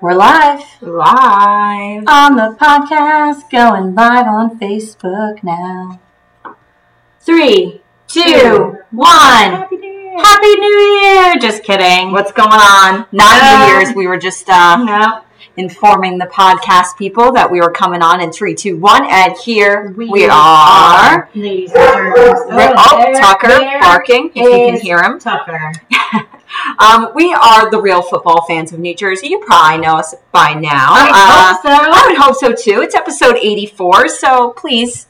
We're live on the podcast, going live on Facebook now. 3, 2, 1. Happy New Year! Just kidding. What's going on? Not New Year's. We were just informing the podcast people that we were coming on in 3, 2, 1. And here we are. Ladies and gentlemen. Tucker barking. If you can hear him, Tucker. We are the real football fans of New Jersey. You probably know us by now. I would hope so too. It's episode 84, so please,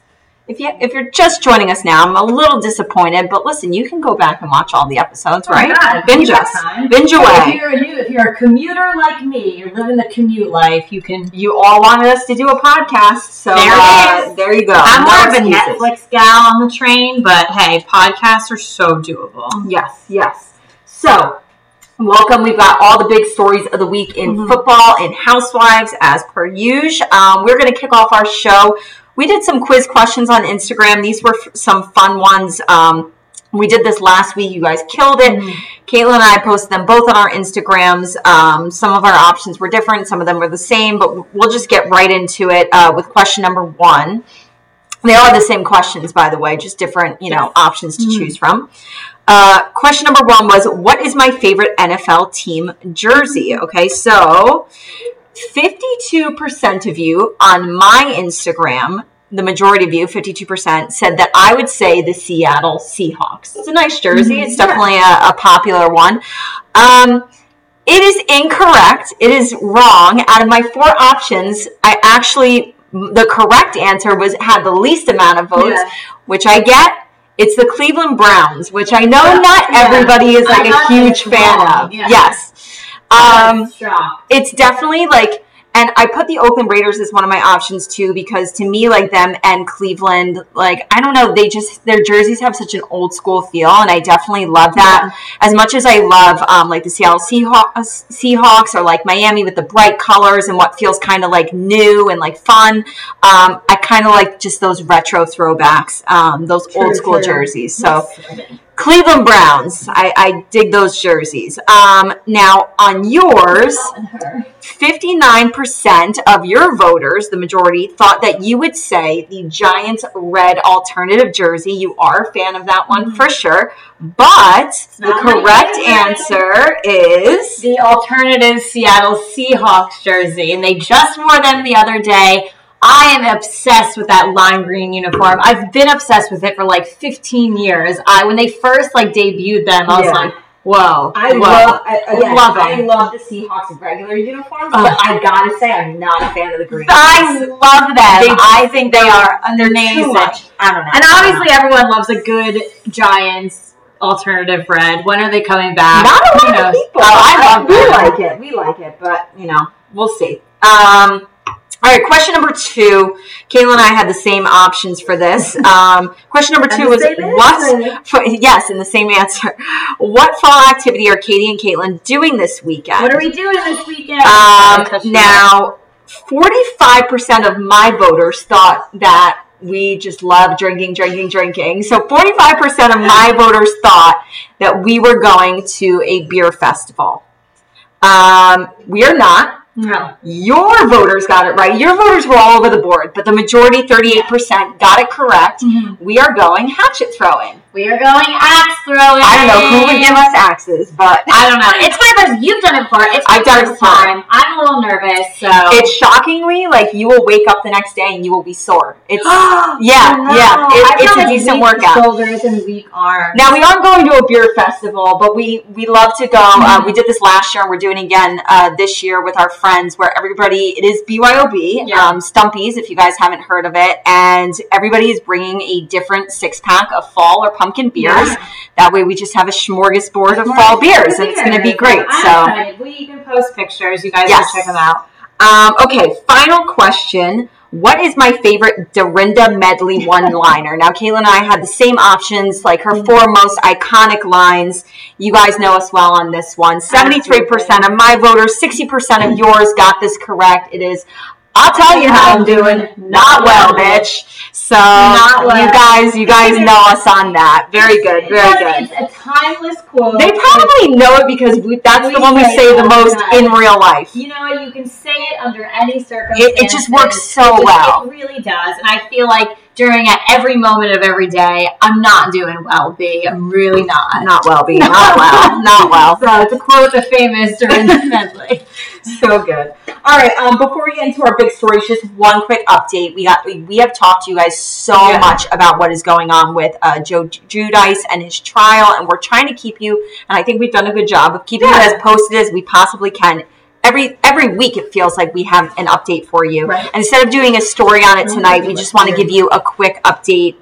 if you're just joining us now, I'm a little disappointed, but listen, you can go back and watch all the episodes, right? God, binge us. Binge away. If you're a commuter like me, you're living the commute life, you all wanted us to do a podcast, so there you go. I'm more of a Netflix gal on the train, but hey, podcasts are so doable. Yes. So, welcome. We've got all the big stories of the week in football and housewives, as per usual. We're going to kick off our show. We did some quiz questions on Instagram. These were some fun ones. We did this last week. You guys killed it. Mm-hmm. Caitlin and I posted them both on our Instagrams. Some of our options were different. Some of them were the same, but we'll just get right into it with question number one. They are the same questions, by the way, just different, options to choose from. Question number one was, what is my favorite NFL team jersey? Okay, so 52% of you on my Instagram, the majority of you, 52%, said that I would say the Seattle Seahawks. It's a nice jersey. It's definitely a popular one. It is incorrect. It is wrong. Out of my four options, the correct answer had the least amount of votes, which I get. It's the Cleveland Browns, which I know not everybody is a huge fan of. Yeah. Yes. It's definitely and I put the Oakland Raiders as one of my options too, because to me, them and Cleveland, I don't know, their jerseys have such an old school feel, and I definitely love that. Yeah. As much as I love the Seattle Seahawks or Miami with the bright colors and what feels kind of new and fun, I kind of like just those retro throwbacks, those old school jerseys. So yes. Cleveland Browns, I dig those jerseys. Now on yours, 59% of your voters, the majority, thought that you would say the Giants red alternative jersey. You are a fan of that one for sure. But the correct answer is the alternative Seattle Seahawks jersey. And they just wore them the other day. I am obsessed with that lime green uniform. I've been obsessed with it for 15 years. When they first debuted them, I was like, whoa. I love the Seahawks regular uniforms, but I gotta say I'm not a fan of the green. I love them. I think they are amazing. Too much. I don't know. And obviously everyone loves a good Giants alternative red. When are they coming back? Not a lot of people. We like it, but we'll see. All right, question number two. Kayla and I had the same options for this. Question number two was, and the same answer. What fall activity are Katie and Caitlin doing this weekend? What are we doing this weekend? Now, 45% of my voters thought that we just love drinking. So 45% of my voters thought that we were going to a beer festival. We are not. No. Your voters got it right. Your voters were all over the board, but the majority, 38%, got it correct. Mm-hmm. We are going hatchet throwing. We are going axe throwing. I don't know who would give us axes, but I don't know. It's my first. You've done it before. I've done it before. I'm a little nervous, so it's shockingly you will wake up the next day and you will be sore. It's It's a decent workout. Shoulders and weak arms. Now we are going to a beer festival, but we love to go. We did this last year and we're doing it again this year with our friends, where everybody, it is BYOB, Stumpies, if you guys haven't heard of it, and everybody is bringing a different six-pack of fall or pumpkin beers. Yeah. That way we just have a smorgasbord of fall beers, and it's going to be great. We can post pictures. You guys can check them out. Okay, final question. What is my favorite Dorinda Medley one-liner? Now, Kayla and I had the same options, her four most iconic lines. You guys know us well on this one. 73% of my voters, 60% of yours got this correct. It is, I'll tell you how I'm doing. Not well, bitch. So you guys know us on that. Very good. Very good. timeless quote. They probably know it because that's the one we say the most in real life. You know, you can say it under any circumstance. It just works so well. It really does. And I feel like at every moment of every day, I'm not doing well, B. I'm really not. Not well, B. Not well. Not well. So to quote the famous during the medley. So good. All right. Before we get into our big stories, just one quick update. We have talked to you guys so much about what is going on with Joe Giudice and his trial, and we're trying to keep you, and I think we've done a good job of keeping you as posted as we possibly can. Every week it feels like we have an update for you. Right. And instead of doing a story on it tonight, we just want to give you a quick update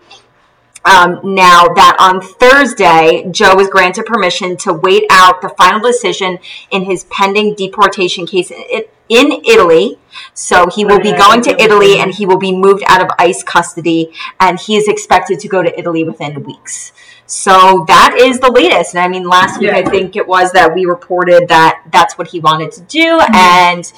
now that on Thursday, Joe was granted permission to wait out the final decision in his pending deportation case in Italy. So he will be going to Italy and he will be moved out of ICE custody, and he is expected to go to Italy within weeks. So that is the latest. And I mean, last week, I think it was that we reported that that's what he wanted to do. Mm-hmm. And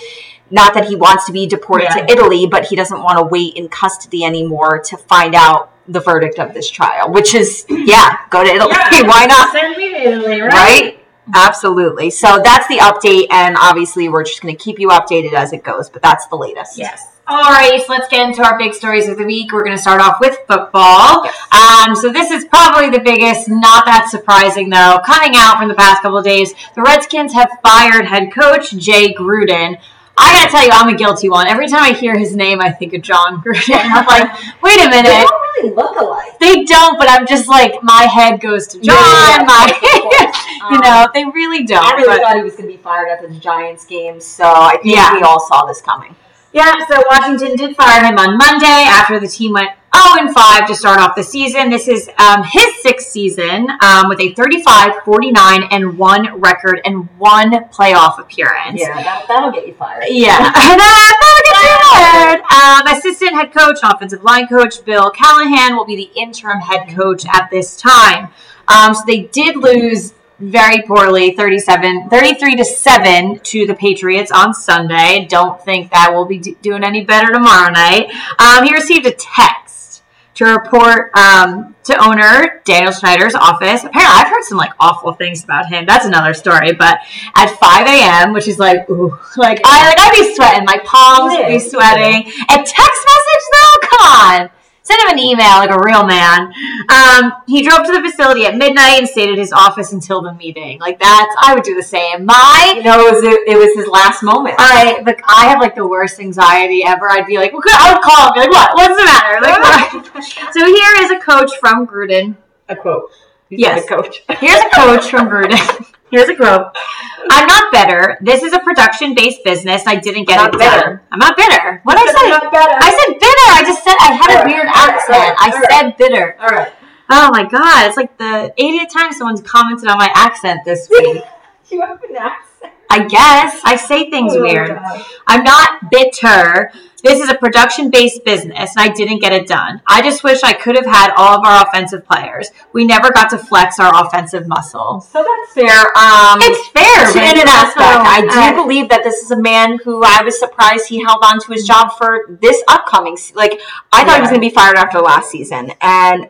not that he wants to be deported to Italy, but he doesn't want to wait in custody anymore to find out the verdict of this trial, which is, go to Italy. Yeah, why not? Send me to Italy, right? Absolutely. So that's the update, and obviously we're just going to keep you updated as it goes, but that's the latest. Yes. All right, so let's get into our big stories of the week. We're going to start off with football. Yes. So this is probably the biggest, not that surprising though, coming out from the past couple of days. The Redskins have fired head coach Jay Gruden. I got to tell you, I'm a guilty one. Every time I hear his name, I think of Jon Gruden. I'm like, wait a minute. They don't really look alike. They don't, but I'm just like, my head goes to Jon. Yeah, they really don't. I really thought he was going to be fired at the Giants game, so I think we all saw this coming. Yeah, so Washington did fire him on Monday after the team went 0-5 to start off the season. This is his sixth season with a 35-49-1 record and one playoff appearance. Yeah, that'll get you fired. Yeah, that'll get you fired. Assistant head coach, offensive line coach Bill Callahan will be the interim head coach at this time. So they did lose very poorly, 33-7 to the Patriots on Sunday. Don't think that we'll be doing any better tomorrow night. He received a text to report to owner Daniel Snyder's office. Apparently, I've heard some awful things about him. That's another story. But at 5 a.m., which is I'd be sweating. My palms would be sweating. A text message though? Come on. Sent him an email like a real man. He drove to the facility at midnight and stayed at his office until the meeting. I would do the same. It was his last moment. I have the worst anxiety ever. I'd be like, well, I would call him. Be like, what's the matter? So here is a coach from Gruden. A quote. Yes. Here's a coach from Gruden. Here's a quote. I'm not better. This is a production-based business. I didn't get it better. I'm not bitter. What I said? Not better. I said bitter. I just said I had a weird accent. I said bitter. All right. Oh my God! It's like the 80th time someone's commented on my accent this week. You have an accent. I guess I say things weird. God. I'm not bitter. This is a production-based business, and I didn't get it done. I just wish I could have had all of our offensive players. We never got to flex our offensive muscle. So that's fair. It's fair. In an aspect, I do believe that this is a man who I was surprised he held on to his job for this upcoming season. I thought he was going to be fired after last season. And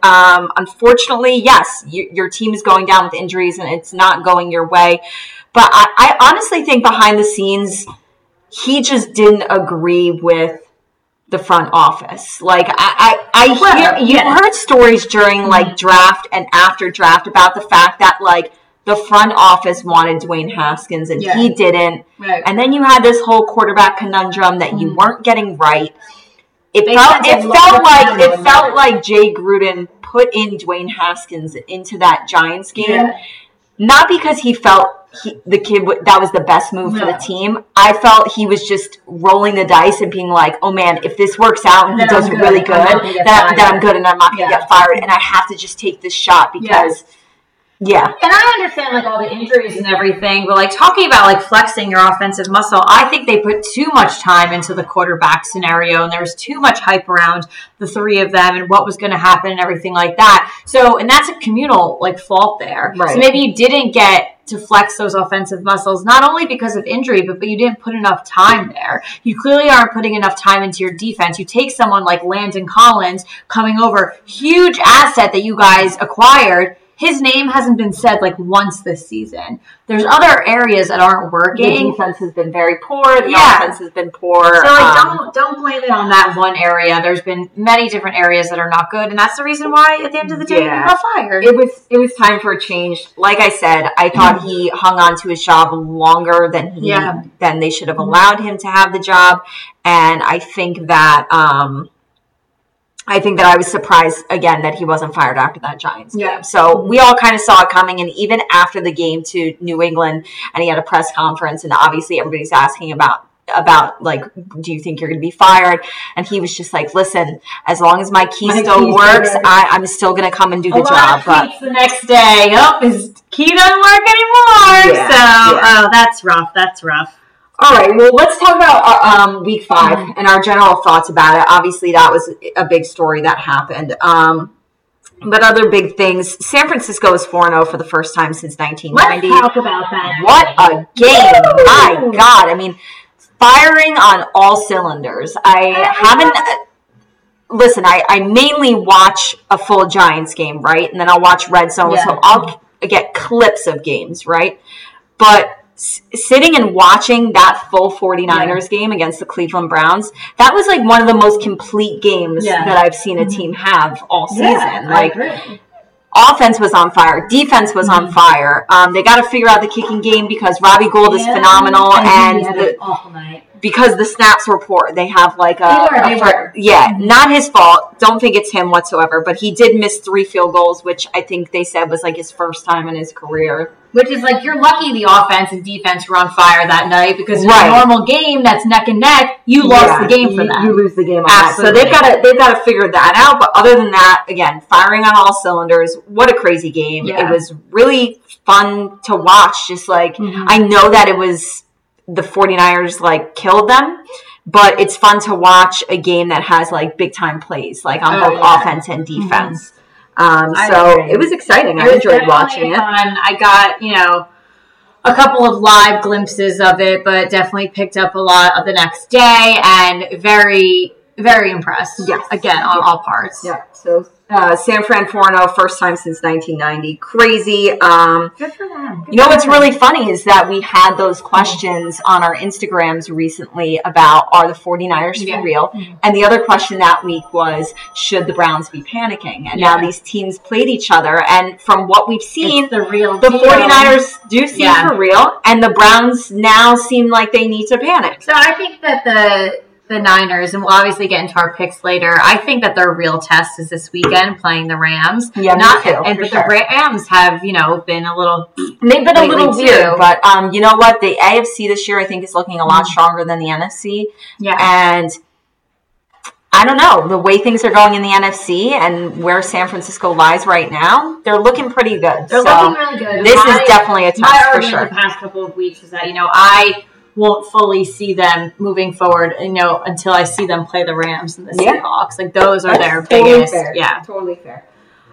unfortunately, yes, your team is going down with injuries, and it's not going your way. But I honestly think behind the scenes, he just didn't agree with the front office. Heard stories during draft and after draft about the fact that the front office wanted Dwayne Haskins and he didn't. Right. And then you had this whole quarterback conundrum that you weren't getting right. It felt like Jay Gruden put in Dwayne Haskins into that Giants game, not because he felt that was the best move for the team. I felt he was just rolling the dice and being like, oh man, if this works out and he does really good, then I'm good and I'm not going to get fired and I have to just take this shot because... Yeah. And I understand, all the injuries and everything, but, talking about, flexing your offensive muscle, I think they put too much time into the quarterback scenario, and there was too much hype around the three of them and what was going to happen and everything like that. So, and that's a communal, fault there. Right. So maybe you didn't get to flex those offensive muscles, not only because of injury, but you didn't put enough time there. You clearly aren't putting enough time into your defense. You take someone like Landon Collins coming over, huge asset that you guys acquired, his name hasn't been said like once this season. There's other areas that aren't working. The defense has been very poor. The offense has been poor. So don't blame it on that one area. There's been many different areas that are not good, and that's the reason why at the end of the day he got fired. It was time for a change. Like I said, I thought he hung on to his job longer than they should have allowed him to have the job, and I think that I was surprised, again, that he wasn't fired after that Giants game. Yeah. So we all kind of saw it coming, and even after the game to New England, and he had a press conference, and obviously everybody's asking about like, do you think you're going to be fired? And he was just like, listen, as long as my key still works, I'm still going to come and do the job. But the next day, his key doesn't work anymore. Yeah. So, that's rough. That's rough. All right, well, let's talk about Week 5 and our general thoughts about it. Obviously, that was a big story that happened. But other big things, San Francisco is 4-0 for the first time since 1990. Let's talk about that. What a game. Woo! My God. I mean, firing on all cylinders. Listen, I mainly watch a full Giants game, right? And then I'll watch Red Zone, so I'll get clips of games, right? But sitting and watching that full 49ers game against the Cleveland Browns, that was like one of the most complete games that I've seen a team have all season. Yeah, like, offense was on fire. Defense was on fire. They got to figure out the kicking game because Robbie Gould is phenomenal. Because the snaps were poor. They have like not his fault. Don't think it's him whatsoever, but he did miss 3 field goals, which I think they said was like his first time in his career. Which is like, you're lucky the offense and defense were on fire that night, because in a normal game that's neck and neck, you lost the game for that. You lose the game on that. So they've got to figure that out. But other than that, again, firing on all cylinders. What a crazy game. Yeah. It was really fun to watch. Just like, I know that it was the 49ers like killed them, but it's fun to watch a game that has like big time plays, like on both offense and defense. So it was exciting. I enjoyed watching it. I got, a couple of live glimpses of it, but definitely picked up a lot of the next day, and very, very impressed. Yes. Again, on all parts. Yeah. So San Fran 4-0, first time since 1990. Crazy. Good for them. What's really funny is that we had those questions on our Instagrams recently about, are the 49ers for real? And the other question that week was, should the Browns be panicking? And now these teams played each other. And from what we've seen, it's the real deal. 49ers do seem for real. And the Browns now seem like they need to panic. So I think that the Niners, and we'll obviously get into our picks later. I think that their real test is this weekend playing the Rams. Yeah, the Rams have, been a little, they've been a little weird. But you know what? The AFC this year I think is looking a lot stronger than the NFC. Yeah, and I don't know, the way things are going in the NFC and where San Francisco lies right now, they're looking pretty good. They're looking really good. This is definitely a test for sure. The past couple of weeks is that I won't fully see them moving forward, until I see them play the Rams and the Seahawks. Like, those are their biggest. Fair. Yeah, totally fair.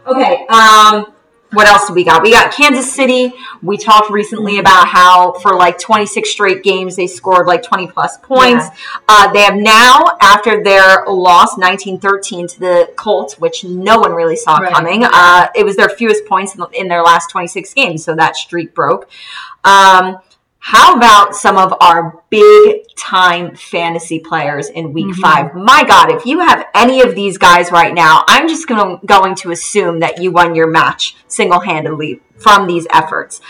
Okay, what else do we got? We got Kansas City. We talked recently about how for like 26 straight games they scored like 20-plus points. Yeah. They have now, after their loss, 19-13 to the Colts, which no one really saw coming. It was their fewest points in their last 26 games, so that streak broke. How about some of our big-time fantasy players in Week 5? My God, if you have any of these guys right now, I'm just going to assume that you won your match single-handedly from these efforts.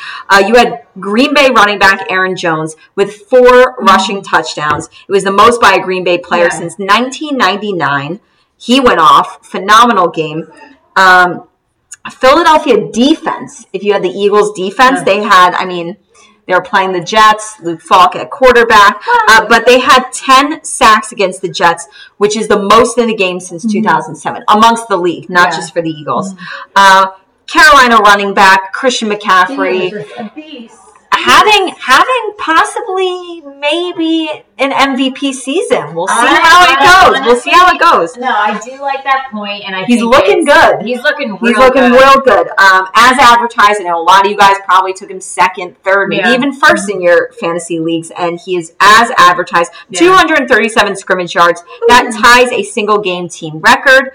You had Green Bay running back Aaron Jones with 4 rushing touchdowns. It was the most by a Green Bay player since 1999. He went off. Phenomenal game. Philadelphia defense, if you had the Eagles defense, they had, they were playing the Jets, Luke Falk at quarterback, but they had 10 sacks against the Jets, which is the most in the game since 2007, amongst the league, not just for the Eagles. Carolina running back Christian McCaffrey, a beast. Having possibly maybe an MVP season. We'll see how it goes. We'll see how it goes. No, I do like that point, and he's looking good. He's looking real good. As advertised, I know a lot of you guys probably took him second, third, maybe even first in your fantasy leagues, and he is as advertised. 237 scrimmage yards. That ties a single game team record.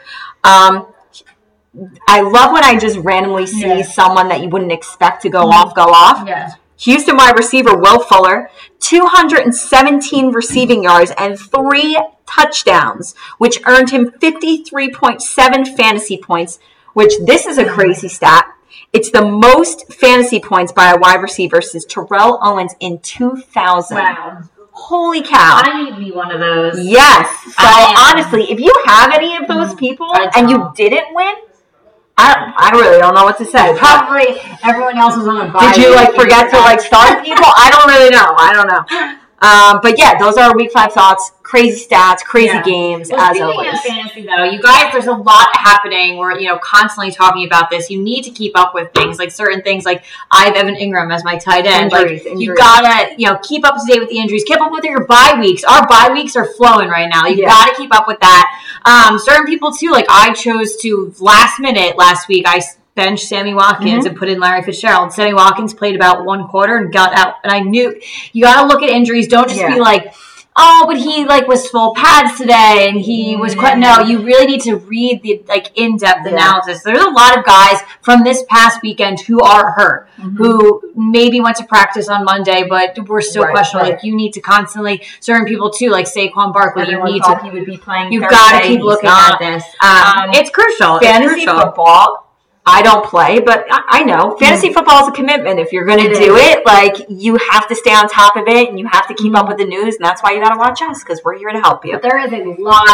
I love when I just randomly see someone that you wouldn't expect to go off, go off. Yeah. Houston wide receiver Will Fuller, 217 receiving yards and 3 touchdowns, which earned him 53.7 fantasy points, which this is a crazy stat. It's the most fantasy points by a wide receiver since Terrell Owens in 2000. Wow. Holy cow. I need to be one of those. Yes. So honestly, if you have any of those people and you didn't win, I really don't know what to say. Probably everyone else was on a bye. Did you forget to start people? I don't know. But yeah, those are our week 5 thoughts. Crazy stats, crazy games, as always. Speaking of fantasy, though, you guys, there's a lot happening. We're constantly talking about this. You need to keep up with things, like certain things. Like I have Evan Ingram as my tight end. Injuries. You gotta, keep up to date with the injuries. Keep up with your bye weeks. Our bye weeks are flowing right now. You gotta keep up with that. Certain people too. Like I chose to last minute last week. I bench Sammy Watkins and put in Larry Fitzgerald. Sammy Watkins played about one quarter and got out. And I knew you got to look at injuries. Don't just be like, oh, but he was full pads today and he was quite. No, you really need to read the in-depth analysis. There's a lot of guys from this past weekend who are hurt, who maybe went to practice on Monday, but we're still questionable. Right. You need to constantly certain people too, like Saquon Barkley. Everyone you need to. He would be playing. You've got to keep looking at this. It's crucial. Fantasy football. I don't play, but I know. Fantasy football is a commitment. If you're going to do it, you have to stay on top of it, and you have to keep up with the news, and that's why you got to watch us, because we're here to help you. But there is a lot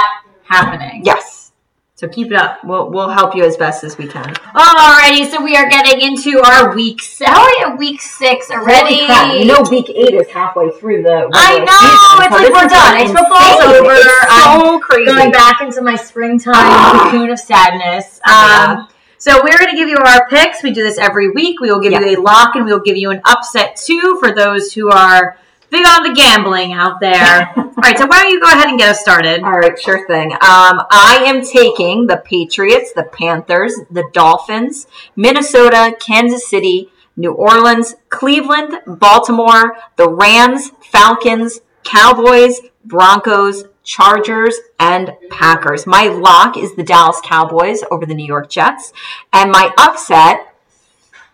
happening. Yes. So keep it up. We'll help you as best as we can. Alrighty, so we are getting into our weeks. How are you at week 6 already? Holy crap. You know week 8 is halfway through the I know! Season. It's so we're done. It's football's over. It's so crazy. Going back into my springtime cocoon of sadness. So we're going to give you our picks. We do this every week. We will give you a lock, and we will give you an upset, too, for those who are big on the gambling out there. All right, so why don't you go ahead and get us started? All right, sure thing. I am taking the Patriots, the Panthers, the Dolphins, Minnesota, Kansas City, New Orleans, Cleveland, Baltimore, the Rams, Falcons, Cowboys, Broncos, Chargers, and Packers. My lock is the Dallas Cowboys over the New York Jets. And my upset,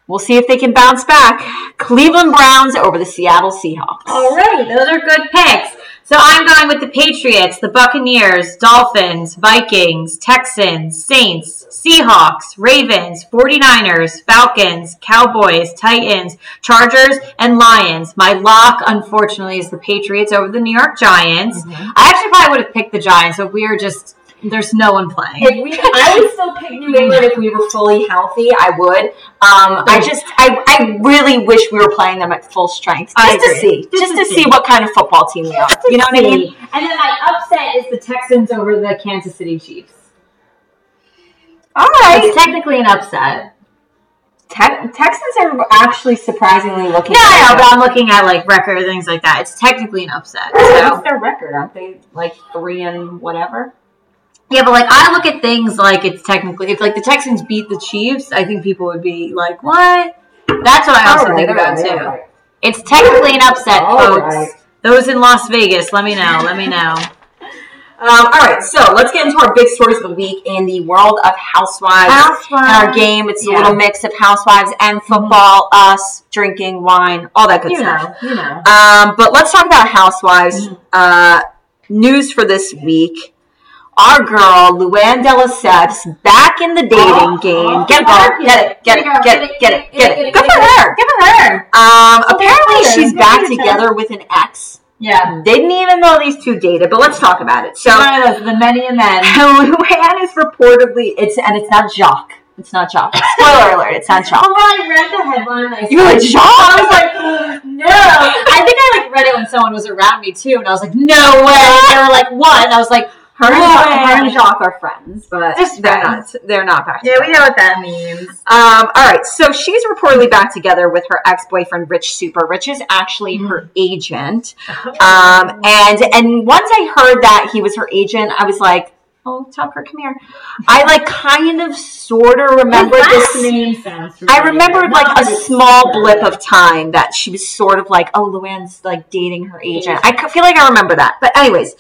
we'll see if they can bounce back, Cleveland Browns over the Seattle Seahawks. All right, those are good picks. So I'm going with the Patriots, the Buccaneers, Dolphins, Vikings, Texans, Saints, Seahawks, Ravens, 49ers, Falcons, Cowboys, Titans, Chargers, and Lions. My lock, unfortunately, is the Patriots over the New York Giants. I actually probably would have picked the Giants, but we are just... There's no one playing. I would still pick New England if we were fully healthy. I would. I really wish we were playing them at full strength. Just to see what kind of football team we are. You know what I mean? And then my upset is the Texans over the Kansas City Chiefs. All right. It's technically an upset. Texans are actually surprisingly looking. Yeah, I know, but I'm looking at record, things like that. It's technically an upset. So. What's their record? Aren't they 3 and whatever? Yeah, but I look at things it's technically if the Texans beat the Chiefs, I think people would be like, "What?" That's what I also think about too. Right. It's technically an upset, folks. Right. Those in Las Vegas, let me know. All right, so let's get into our big stories of the week in the world of housewives. And our game, it's a little mix of housewives and football, us drinking wine, all that good stuff. You know. But let's talk about housewives. News for this week. Our girl, Luann De Lesseps, back in the dating game. Get it. Good for her. Apparently, she's back together with an ex. Yeah. Didn't even know these two dated, but let's talk about it. So, the many and men. Luann is reportedly, it's not Jacques. It's not Jacques. Spoiler alert, it's not Jacques. Oh, well, I read the headline. You were like, Jacques? I was like, no. I think I read it when someone was around me, too, and I was like, no way. And they were like, what? And I was like, her and Jacques are friends, but they're not back together. Yeah, we know what that means. All right, so she's reportedly back together with her ex-boyfriend, Rich Super. Rich is actually her agent. And once I heard that he was her agent, I was like, Oh, Tucker, come here. I like kind of sort of remember this name. I remembered like a small blip of time that she was sort of like, oh, Luann's like dating her agent. I feel like I remember that. But anyways,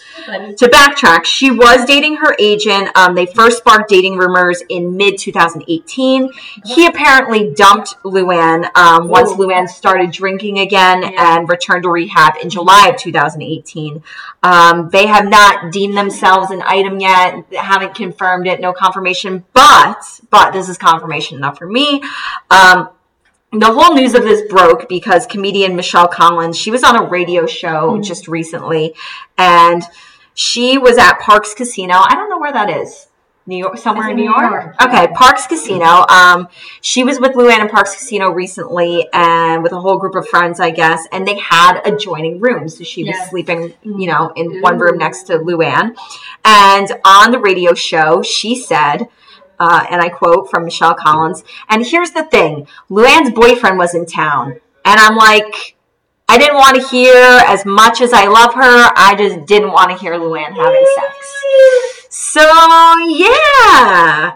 to backtrack, she was dating her agent. They first sparked dating rumors in mid-2018. He apparently dumped Luann once Luann started drinking again and returned to rehab in July of 2018. They have not deemed themselves an item yet. Haven't confirmed it, no confirmation, but this is confirmation enough for me. The whole news of this broke because comedian Michelle Collins, she was on a radio show just recently, and she was at Parks Casino. I don't know where that is. New York, somewhere in New York? Okay, Parks Casino. She was with Luann in Parks Casino recently and with a whole group of friends, I guess, and they had adjoining rooms. So she was sleeping, you know, in one room next to Luann. And on the radio show, she said, and I quote from Michelle Collins, "And here's the thing, Luann's boyfriend was in town." And I'm like, I didn't want to hear, as much as I love her, I just didn't want to hear Luann having sex. So, yeah.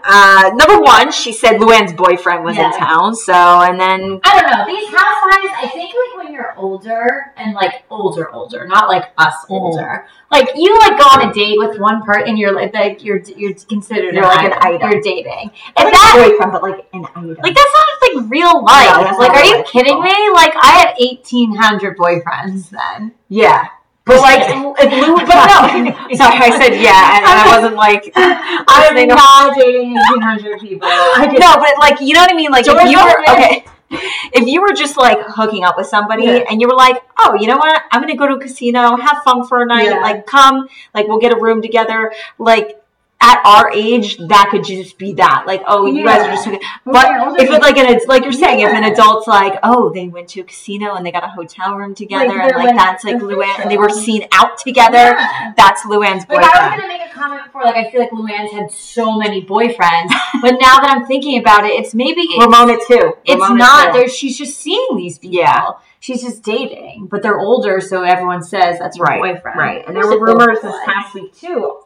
Number one, she said Luann's boyfriend was in town. So, and then... I don't know. These housewives, I think, like, when you're older, and, like, older, not, like, us older. Like, you, like, go on a date with one person, and you're, like you're considered an item. You're dating. And like that... boyfriend, but, like, an item. Like, that's not, like, real life. No, like, are you kidding me? Like, I had 1,800 boyfriends then. Yeah. But like, no. Sorry, I said yeah, and I wasn't like, I'm not dating 1,800 people. No, but like, you know what I mean? Like, if you were just like hooking up with somebody and you were like, oh, you know what? I'm gonna go to a casino, have fun for a night, like come, like we'll get a room together, like. At our age, that could just be that. Like, oh, you guys are just okay. But if it's like, and it's like you're saying, if an adult's like, oh, they went to a casino and they got a hotel room together, like, and like that's like Luann, and they were seen out together. Yeah. That's Luann's boyfriend. Like, I was gonna make a comment before, like I feel like Luann's had so many boyfriends, but now that I'm thinking about it, it's maybe Ramona too. It's not. There, she's just seeing these people. Yeah. She's just dating, but they're older, so everyone says that's her boyfriend. Right. And there were rumors this past week too.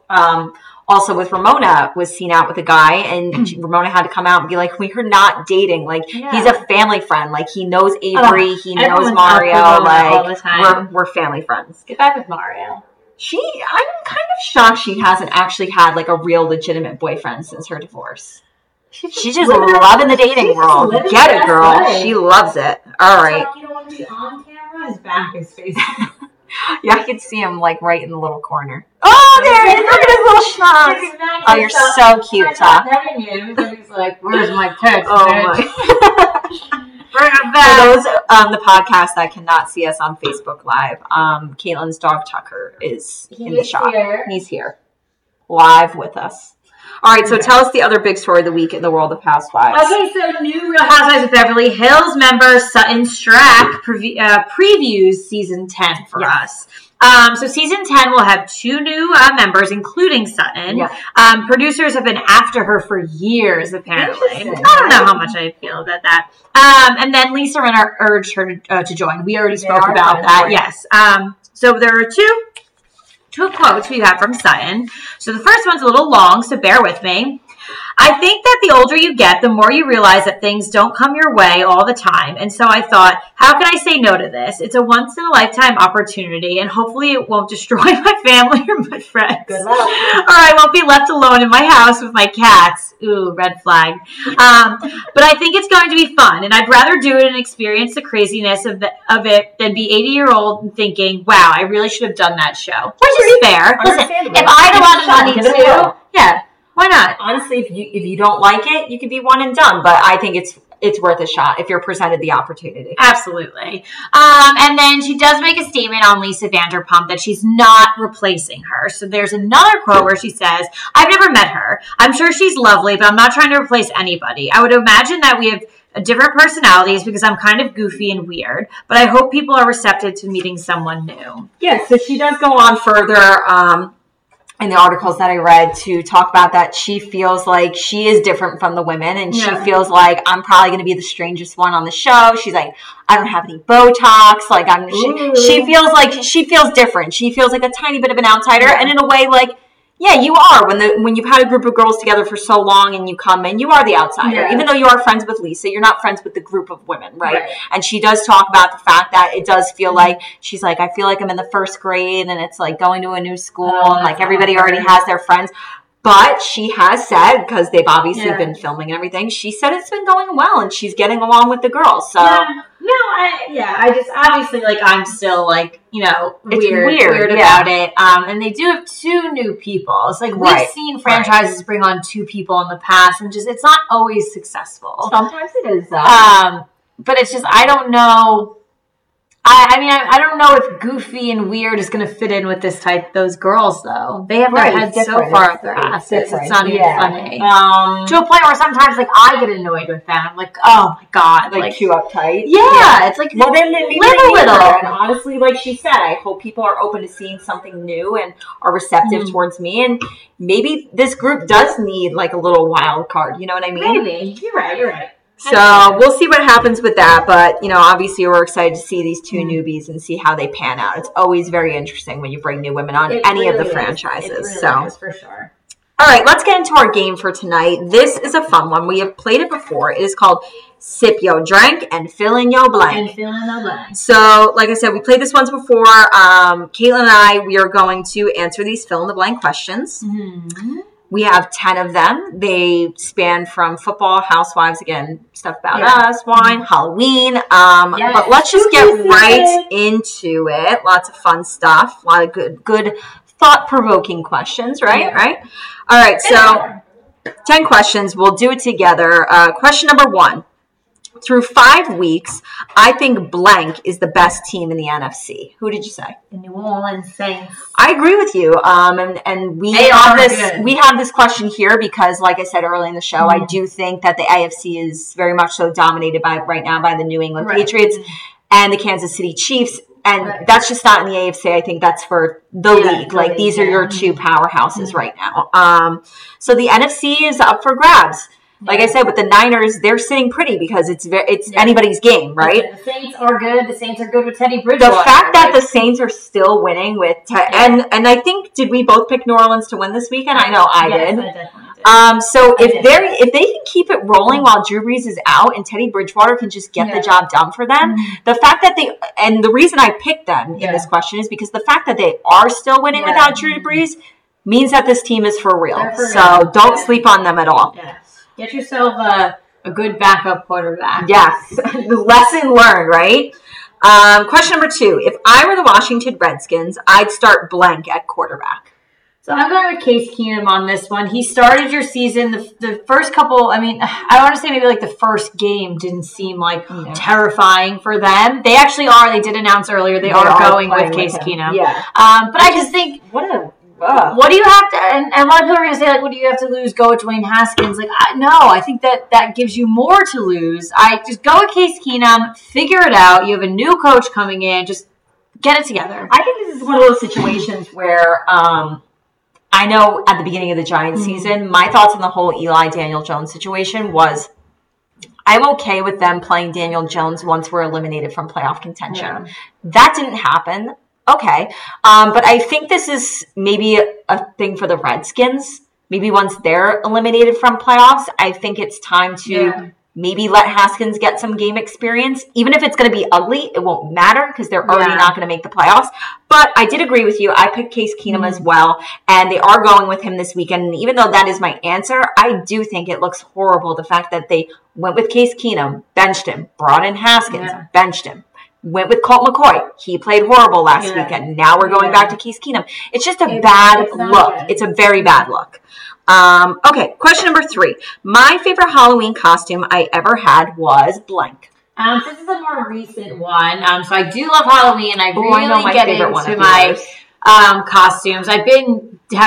Also with Ramona was seen out with a guy, and Ramona had to come out and be like, we're not dating. Like, he's a family friend. Like, he knows Avery. He knows Mario. Like, all the time. We're family friends. Get back with Mario. I'm kind of shocked she hasn't actually had, like, a real legitimate boyfriend since her divorce. She's just loving the dating world. Get it, girl. Life. She loves it. All right. You don't want to be on camera. His back is facing. Yeah, I could see him, like, right in the little corner. Oh, there he is. Look at his little schnoz. Oh, you're so cute, Tuck. He's like, where's my text, my. Bring it back. For those on the podcast that cannot see us on Facebook Live, Caitlin's dog, Tucker, is in the shop. Here. He's here. Live with us. All right, so tell us the other big story of the week in the world of Housewives. Okay, so new Real Housewives of Beverly Hills member Sutton Stracke previews Season 10 for us. So Season 10 will have two new members, including Sutton. Yeah. Producers have been after her for years, apparently. I don't know how much I feel about that. And then Lisa Rinna urged her to join. We already spoke about that. Yes. So there are two quotes we got from Sutton. So the first one's a little long, so bear with me. "I think that the older you get, the more you realize that things don't come your way all the time. And so I thought, how can I say no to this? It's a once-in-a-lifetime opportunity, and hopefully it won't destroy my family or my friends. Good luck. Or I won't be left alone in my house with my cats." Ooh, red flag. "But I think it's going to be fun, and I'd rather do it and experience the craziness of it than be 80-year-old and thinking, wow, I really should have done that show." Which is fair. Listen, if I had a lot of money too, why not? Honestly, if you don't like it, you could be one and done. But I think it's worth a shot if you're presented the opportunity. Absolutely. And then she does make a statement on Lisa Vanderpump that she's not replacing her. So there's another quote where she says, "I've never met her. I'm sure she's lovely, but I'm not trying to replace anybody. I would imagine that we have different personalities because I'm kind of goofy and weird, but I hope people are receptive to meeting someone new." Yeah, so she does go on further in the articles that I read to talk about that she feels like she is different from the women, and she feels like, I'm probably going to be the strangest one on the show. She's like, I don't have any Botox. Like, she feels different. She feels like a tiny bit of an outsider, and in a way, like, Yeah, you are. When you've had a group of girls together for so long and you come in, you are the outsider. Yeah. Even though you are friends with Lisa, you're not friends with the group of women, right? And she does talk about the fact that it does feel like, she's like, I feel like I'm in the first grade and it's like going to a new school and like everybody already has their friends. But she has said, because they've obviously been filming and everything, she said it's been going well and she's getting along with the girls. So I just obviously like I'm still like, you know, weird about it. And they do have two new people. It's like we've seen franchises bring on two people in the past and just it's not always successful. Sometimes it is though. But it's just I don't know. I mean, I don't know if goofy and weird is going to fit in with this type. Those girls, though, they have their heads so far up their asses. It's not even funny. To a point where sometimes, like, I get annoyed with them. I'm like, oh my god, like too uptight. Yeah, yeah, it's like well, then live a little. And honestly, like she said, I hope people are open to seeing something new and are receptive towards me. And maybe this group does need like a little wild card. You know what I mean? Maybe you're right. So we'll see what happens with that. But, you know, obviously we're excited to see these two newbies and see how they pan out. It's always very interesting when you bring new women on any of the franchises. It really is, for sure. All right, let's get into our game for tonight. This is a fun one. We have played it before. It is called Sip Yo Drink and Fill In Yo Blank. So, like I said, we played this once before. Caitlin and I, we are going to answer these fill-in-the-blank questions. Mm-hmm. We have 10 of them. They span from football, housewives, again, stuff about us, wine, Halloween. But let's just get right into it. Lots of fun stuff. A lot of good thought-provoking questions, right? Yeah. Right? All right, so 10 questions. We'll do it together. Question number 1. Through 5 weeks, I think blank is the best team in the NFC. Who did you say? The New Orleans Saints. I agree with you. And we have this question here because, like I said early in the show, I do think that the AFC is very much so dominated by right now by the New England Patriots and the Kansas City Chiefs. And that's just not in the AFC. I think that's for the league. Like, these are your two powerhouses right now. So the NFC is up for grabs. Like I said, with the Niners, they're sitting pretty because it's anybody's game, right? The Saints are good. The Saints are good with Teddy Bridgewater. The fact that the Saints are still winning with and I think, did we both pick New Orleans to win this weekend? I know I did. I definitely did. So if they can keep it rolling while Drew Brees is out and Teddy Bridgewater can just get the job done for them, the fact that they and the reason I picked them in this question is because the fact that they are still winning without Drew Brees means that this team is for real. So don't sleep on them at all. Yeah. Get yourself a good backup quarterback. Yes. Lesson learned, right? Question number 2. If I were the Washington Redskins, I'd start blank at quarterback. So I'm going with Case Keenum on this one. He started your season. The first couple, I mean, I want to say maybe like the first game didn't seem like terrifying for them. They actually are. They did announce earlier they are going with Case Keenum. Yeah. But I just think, what do you have to, and a lot of people are going to say, like, what do you have to lose? Go with Dwayne Haskins. Like, I think that gives you more to lose. I just go with Case Keenum, figure it out. You have a new coach coming in, just get it together. I think this is one of those situations where, I know at the beginning of the Giants season, my thoughts on the whole Eli Daniel Jones situation was, I'm okay with them playing Daniel Jones once we're eliminated from playoff contention. Yeah. That didn't happen. Okay. But I think this is maybe a thing for the Redskins. Maybe once they're eliminated from playoffs, I think it's time to maybe let Haskins get some game experience. Even if it's going to be ugly, it won't matter because they're already not going to make the playoffs. But I did agree with you. I picked Case Keenum as well, and they are going with him this weekend. And even though that is my answer, I do think it looks horrible, the fact that they went with Case Keenum, benched him, brought in Haskins, benched him. Went with Colt McCoy. He played horrible last weekend. Now we're going back to Case Keenum. It's just a bad look. It's a very bad look. Okay, question number 3. My favorite Halloween costume I ever had was blank. This is a more recent one. So I do love Halloween. I really get into my costumes.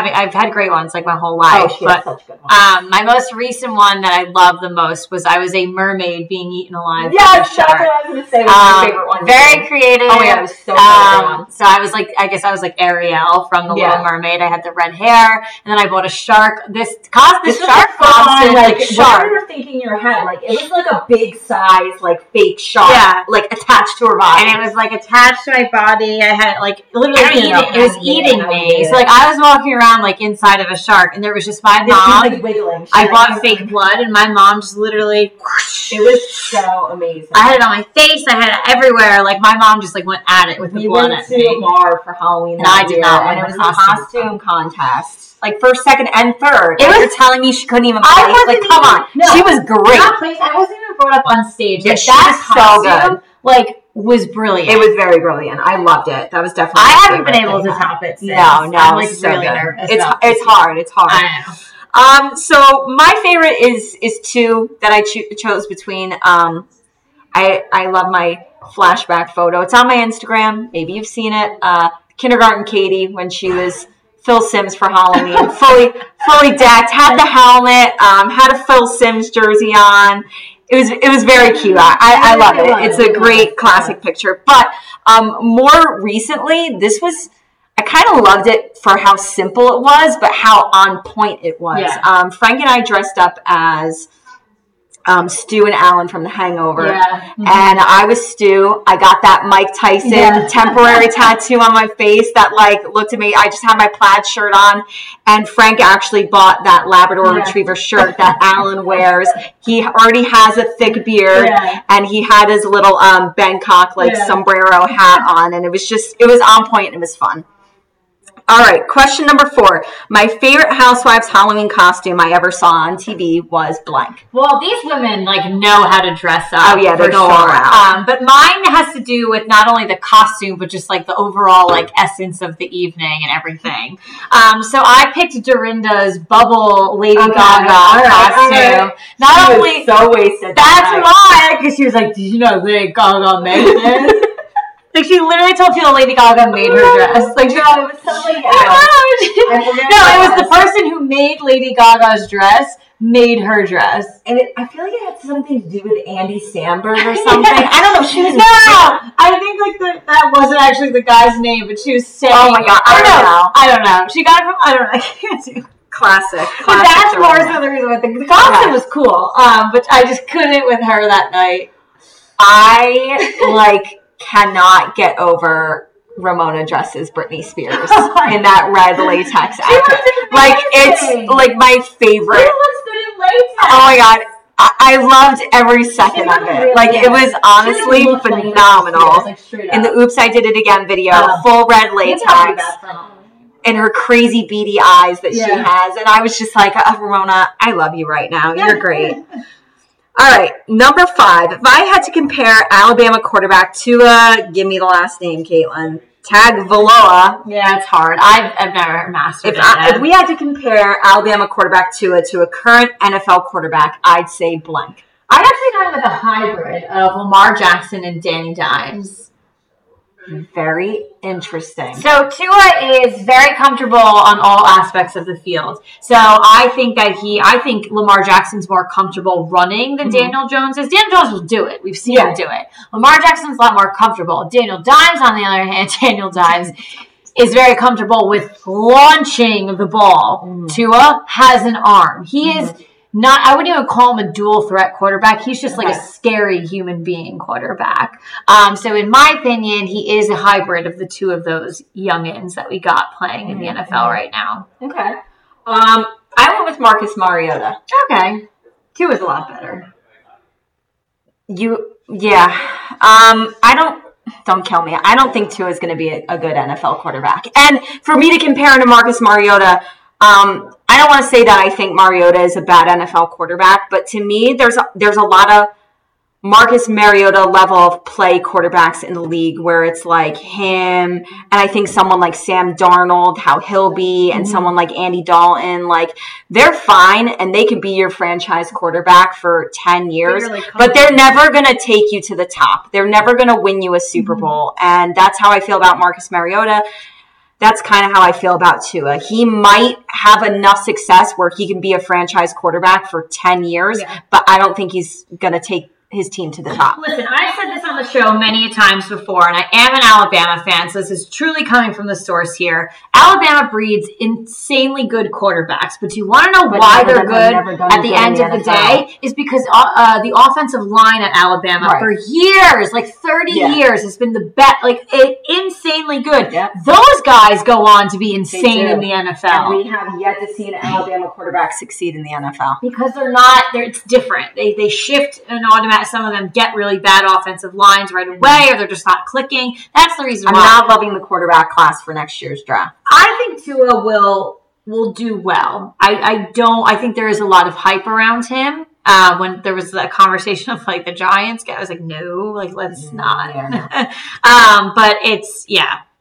I've had great ones like my whole life, but such good ones. My most recent one that I loved the most was I was a mermaid being eaten alive. Yes, that's what I was going to say. Was my favorite one. Very creative. Oh my god, it was so good. So I was like, I guess I was like Ariel from The Little Mermaid. I had the red hair, and then I bought a shark. This shark costume, what you were thinking in your head, like it was like a big size, like fake shark, like attached to her body, and it was like attached to my body. I had like literally, it was eating me. So like I was walking walking around like inside of a shark, and there was just my mom. Like wiggling. I bought fake blood, and my mom just literally. Whoosh. It was so amazing. I had it on my face. I had it everywhere. Like my mom just like went at it with the blood. We went to a bar for Halloween, and I did not want it. It was a costume contest. Like first, second, and third. It was, you're telling me she couldn't even play. Come on. No, she was great. I wasn't even brought up on stage. Yeah, like, she was so good. Like, was brilliant. It was very brilliant. I loved it. That was definitely. I haven't been able to top it since. No. I'm like so really nervous. It's hard. I know. So my favorite is two that I chose between. I love my flashback photo. It's on my Instagram. Maybe you've seen it. Kindergarten Katie when she was. Phil Sims for Halloween, fully decked, had the helmet, had a Phil Sims jersey on. It was very cute. I love it. It's a great classic picture. But more recently, this was, I kind of loved it for how simple it was, but how on point it was. Yeah. Frank and I dressed up as Stu and Alan from The Hangover. Yeah. Mm-hmm. And I was Stu. I got that Mike Tyson temporary tattoo on my face that like looked at me. I just had my plaid shirt on, and Frank actually bought that Labrador Retriever shirt that Alan wears. He already has a thick beard, and he had his little Bangkok sombrero hat on, and it was on point and it was fun. All right, question number 4. My favorite Housewives Halloween costume I ever saw on TV was blank. Well, these women, like, know how to dress up. Oh, yeah, they go all out. But mine has to do with not only the costume, but just, like, the overall, like, essence of the evening and everything. So I picked Dorinda's bubble Lady Gaga costume. Not she only... was so wasted. That's why, because she was like, did you know Lady Gaga made this? Like, she literally told people Lady Gaga made her dress. Like, God, it was so like, it was the person who made Lady Gaga's dress made her dress. And I feel like it had something to do with Andy Samberg or something. I don't know. She was... I think, like, that wasn't actually the guy's name, but she was saying... Oh, my God. I don't know. She got it from... I don't know. I can't do... Classic. But that's more so the reason I think. The costume was cool, but I just couldn't with her that night. I, like... cannot get over Ramona dresses Britney Spears in that red latex outfit. Like, it's like my favorite. It looks good in latex. Oh my God. I loved every second of it. Like, it was honestly phenomenal. Like, in the Oops, I Did It Again video, full red latex. And her crazy beady eyes that she has. And I was just like, oh, Ramona, I love you right now. You're great. All right, number 5. If I had to compare Alabama quarterback to give me the last name, Caitlin, Tagovailoa. Yeah, it's hard. I've never mastered it. If we had to compare Alabama quarterback to a current NFL quarterback, I'd say blank. I'd actually go with a hybrid of Lamar Jackson and Danny Dimes. Very interesting. So Tua is very comfortable on all aspects of the field. So I think that I think Lamar Jackson's more comfortable running than Daniel Jones is. Daniel Jones will do it. We've seen him do it. Lamar Jackson's a lot more comfortable. Daniel Dimes, on the other hand, is very comfortable with launching the ball. Tua has an arm. He is not, I wouldn't even call him a dual threat quarterback. He's just like a scary human being quarterback. So in my opinion, he is a hybrid of the two of those youngins that we got playing in the NFL right now. Okay. I went with Marcus Mariota. Okay. He was a lot better. I don't kill me. I don't think Tua is going to be a good NFL quarterback. And for me to compare him to Marcus Mariota, I don't want to say that I think Mariota is a bad NFL quarterback, but to me, there's a lot of Marcus Mariota level of play quarterbacks in the league where it's like him, and I think someone like Sam Darnold, how he'll be, and someone like Andy Dalton, like they're fine and they could be your franchise quarterback for 10 years, but they're never going to take you to the top. They're never going to win you a Super Bowl, and that's how I feel about Marcus Mariota. That's kind of how I feel about Tua. He might have enough success where he can be a franchise quarterback for 10 years, but I don't think he's going to take his team to the top. Listen, I've said this on the show many times before, and I am an Alabama fan, so this is truly coming from the source here. Alabama breeds insanely good quarterbacks, but do you want to know why they're good at the end of the day? Is because the offensive line at Alabama for years, like 30 years, has been the best, like insanely good. Yeah. Those guys go on to be insane in the NFL. And we have yet to see an Alabama quarterback succeed in the NFL. Because it's different. They shift an automatic. Some of them get really bad offensive lines right away, or they're just not clicking. That's the reason why. I'm not loving the quarterback class for next year's draft. I think Tua will do well. I think there is a lot of hype around him. When there was that conversation of the Giants guy, I was like, no, let's not. Yeah, no. But it's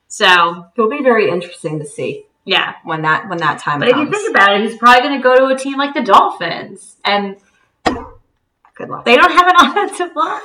so it'll be very interesting to see. Yeah, when that time comes. But if you think about it, he's probably going to go to a team like the Dolphins and. Good luck. They don't have an offensive line.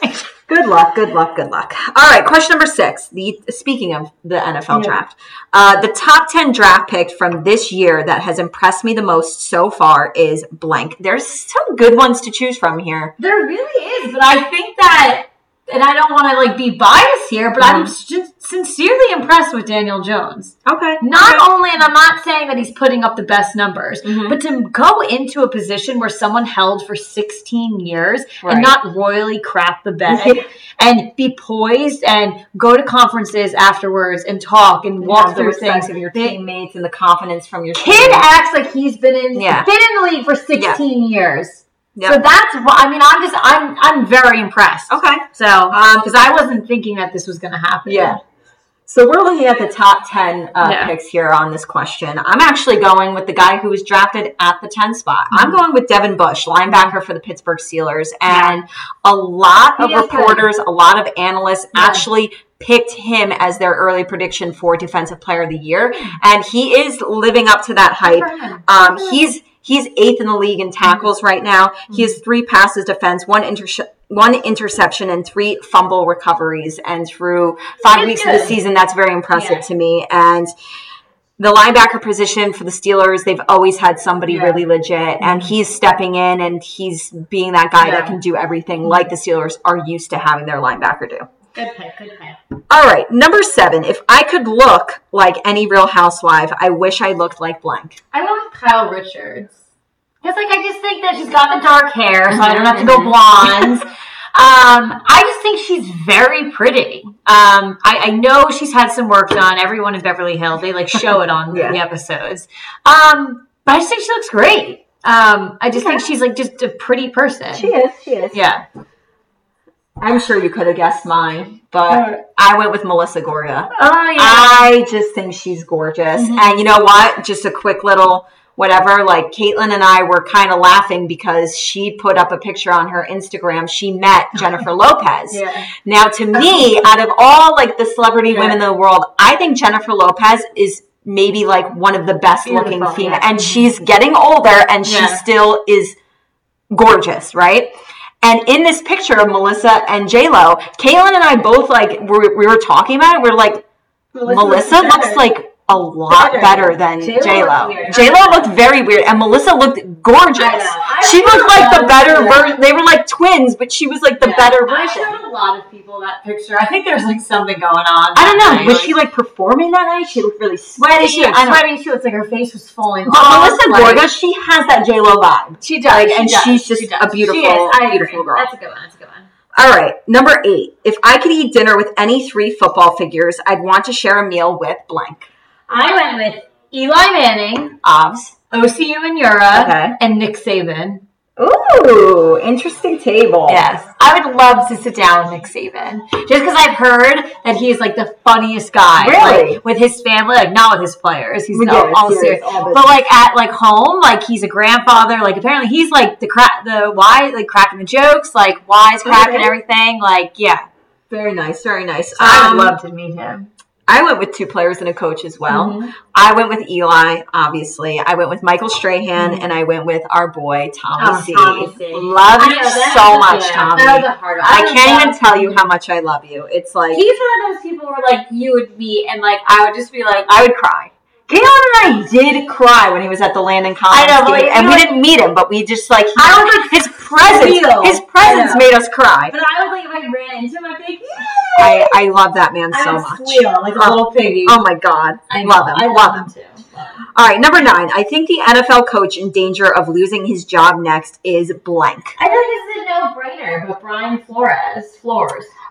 Good luck. All right, question number 6. Speaking of the NFL draft, the top 10 draft pick from this year that has impressed me the most so far is blank. There's some good ones to choose from here. There really is, but I think that, and I don't want to be biased here, but I'm just sincerely impressed with Daniel Jones. Okay. Not only, and I'm not saying that he's putting up the best numbers, but to go into a position where someone held for 16 years and not royally crap the bed and be poised and go to conferences afterwards and talk and walk through things of your teammates and the confidence from your kid acts like he's been in the league for 16 years. Yep. So that's why, I'm very impressed. Okay. So, because I wasn't thinking that this was going to happen. Yeah. So we're looking at the top 10 picks here on this question. I'm actually going with the guy who was drafted at the 10 spot. Mm-hmm. I'm going with Devin Bush, linebacker for the Pittsburgh Steelers. And a lot of reporters, a lot of analysts actually picked him as their early prediction for Defensive Player of the Year. And he is living up to that hype. He's 8th in the league in tackles right now. He has 3 passes defense, 1 interception, and 3 fumble recoveries. And through 5 weeks of the season, that's very impressive to me. And the linebacker position for the Steelers, they've always had somebody really legit. And he's stepping in, and he's being that guy that can do everything like the Steelers are used to having their linebacker do. Good pick. All right, number 7. If I could look like any Real Housewife, I wish I looked like blank. I went with Kyle Richards. Because, I just think that she's got the dark hair, so I don't have to go blonde. I just think she's very pretty. I know she's had some work done. Everyone in Beverly Hills, they, show it on the episodes. But I just think she looks great. I just think she's, just a pretty person. She is. Yeah. I'm sure you could have guessed mine, but I went with Melissa Gorga. Oh, yeah. I just think she's gorgeous. Mm-hmm. And you know what? Just a quick little whatever. Caitlin and I were kind of laughing because she put up a picture on her Instagram. She met Jennifer Lopez. Now, to me, out of all, the celebrity women in the world, I think Jennifer Lopez is maybe, one of the best-looking female. Yeah. And she's getting older, and she still is gorgeous, right? And in this picture of Melissa and J-Lo, Caitlin and I both, we were talking about it. We're Melissa looks a lot better than J-Lo. J-Lo looked very weird, and Melissa looked gorgeous. She looked the better version. They were twins, but she was the better version. I showed a lot of people that picture. I think there's something going on. I don't know. Night. Was she performing that night? She looked really sweaty. She was sweaty. She looked her face was falling off. Melissa Gorga, she has that J-Lo vibe. She does. She's just a beautiful girl. That's a good one. All right, number 8. If I could eat dinner with any 3 football figures, I'd want to share a meal with blank. I went with Eli Manning, Obs, OCU and Ura, and Nick Saban. Ooh, interesting table. Yes. I would love to sit down with Nick Saban. Just because I've heard that he is the funniest guy. Really? With his family, not with his players. He's all serious. But at home, he's a grandfather. Apparently he's cracking the jokes, wisecracking everything. Yeah. Very nice, very nice. So I would love to meet him. I went with 2 players and a coach as well. Mm-hmm. I went with Eli, obviously. I went with Michael Strahan, and I went with our boy, Tommy C. Love you so much, Tommy. That was a hard one. I can't even tell you how much I love you. It's he's one of those people where you would meet, and I would just be I would cry. Kaylin and I did cry when he was at the Landon Collins game, and we didn't meet him, but we just his presence made us cry. But I would like if I ran into him, I'd be like, yay! I love that man so much. Squeal, like a little piggy. Oh my god, I love him too. All right, number 9. I think the NFL coach in danger of losing his job next is blank. I feel like this is a no-brainer, but Brian Flores.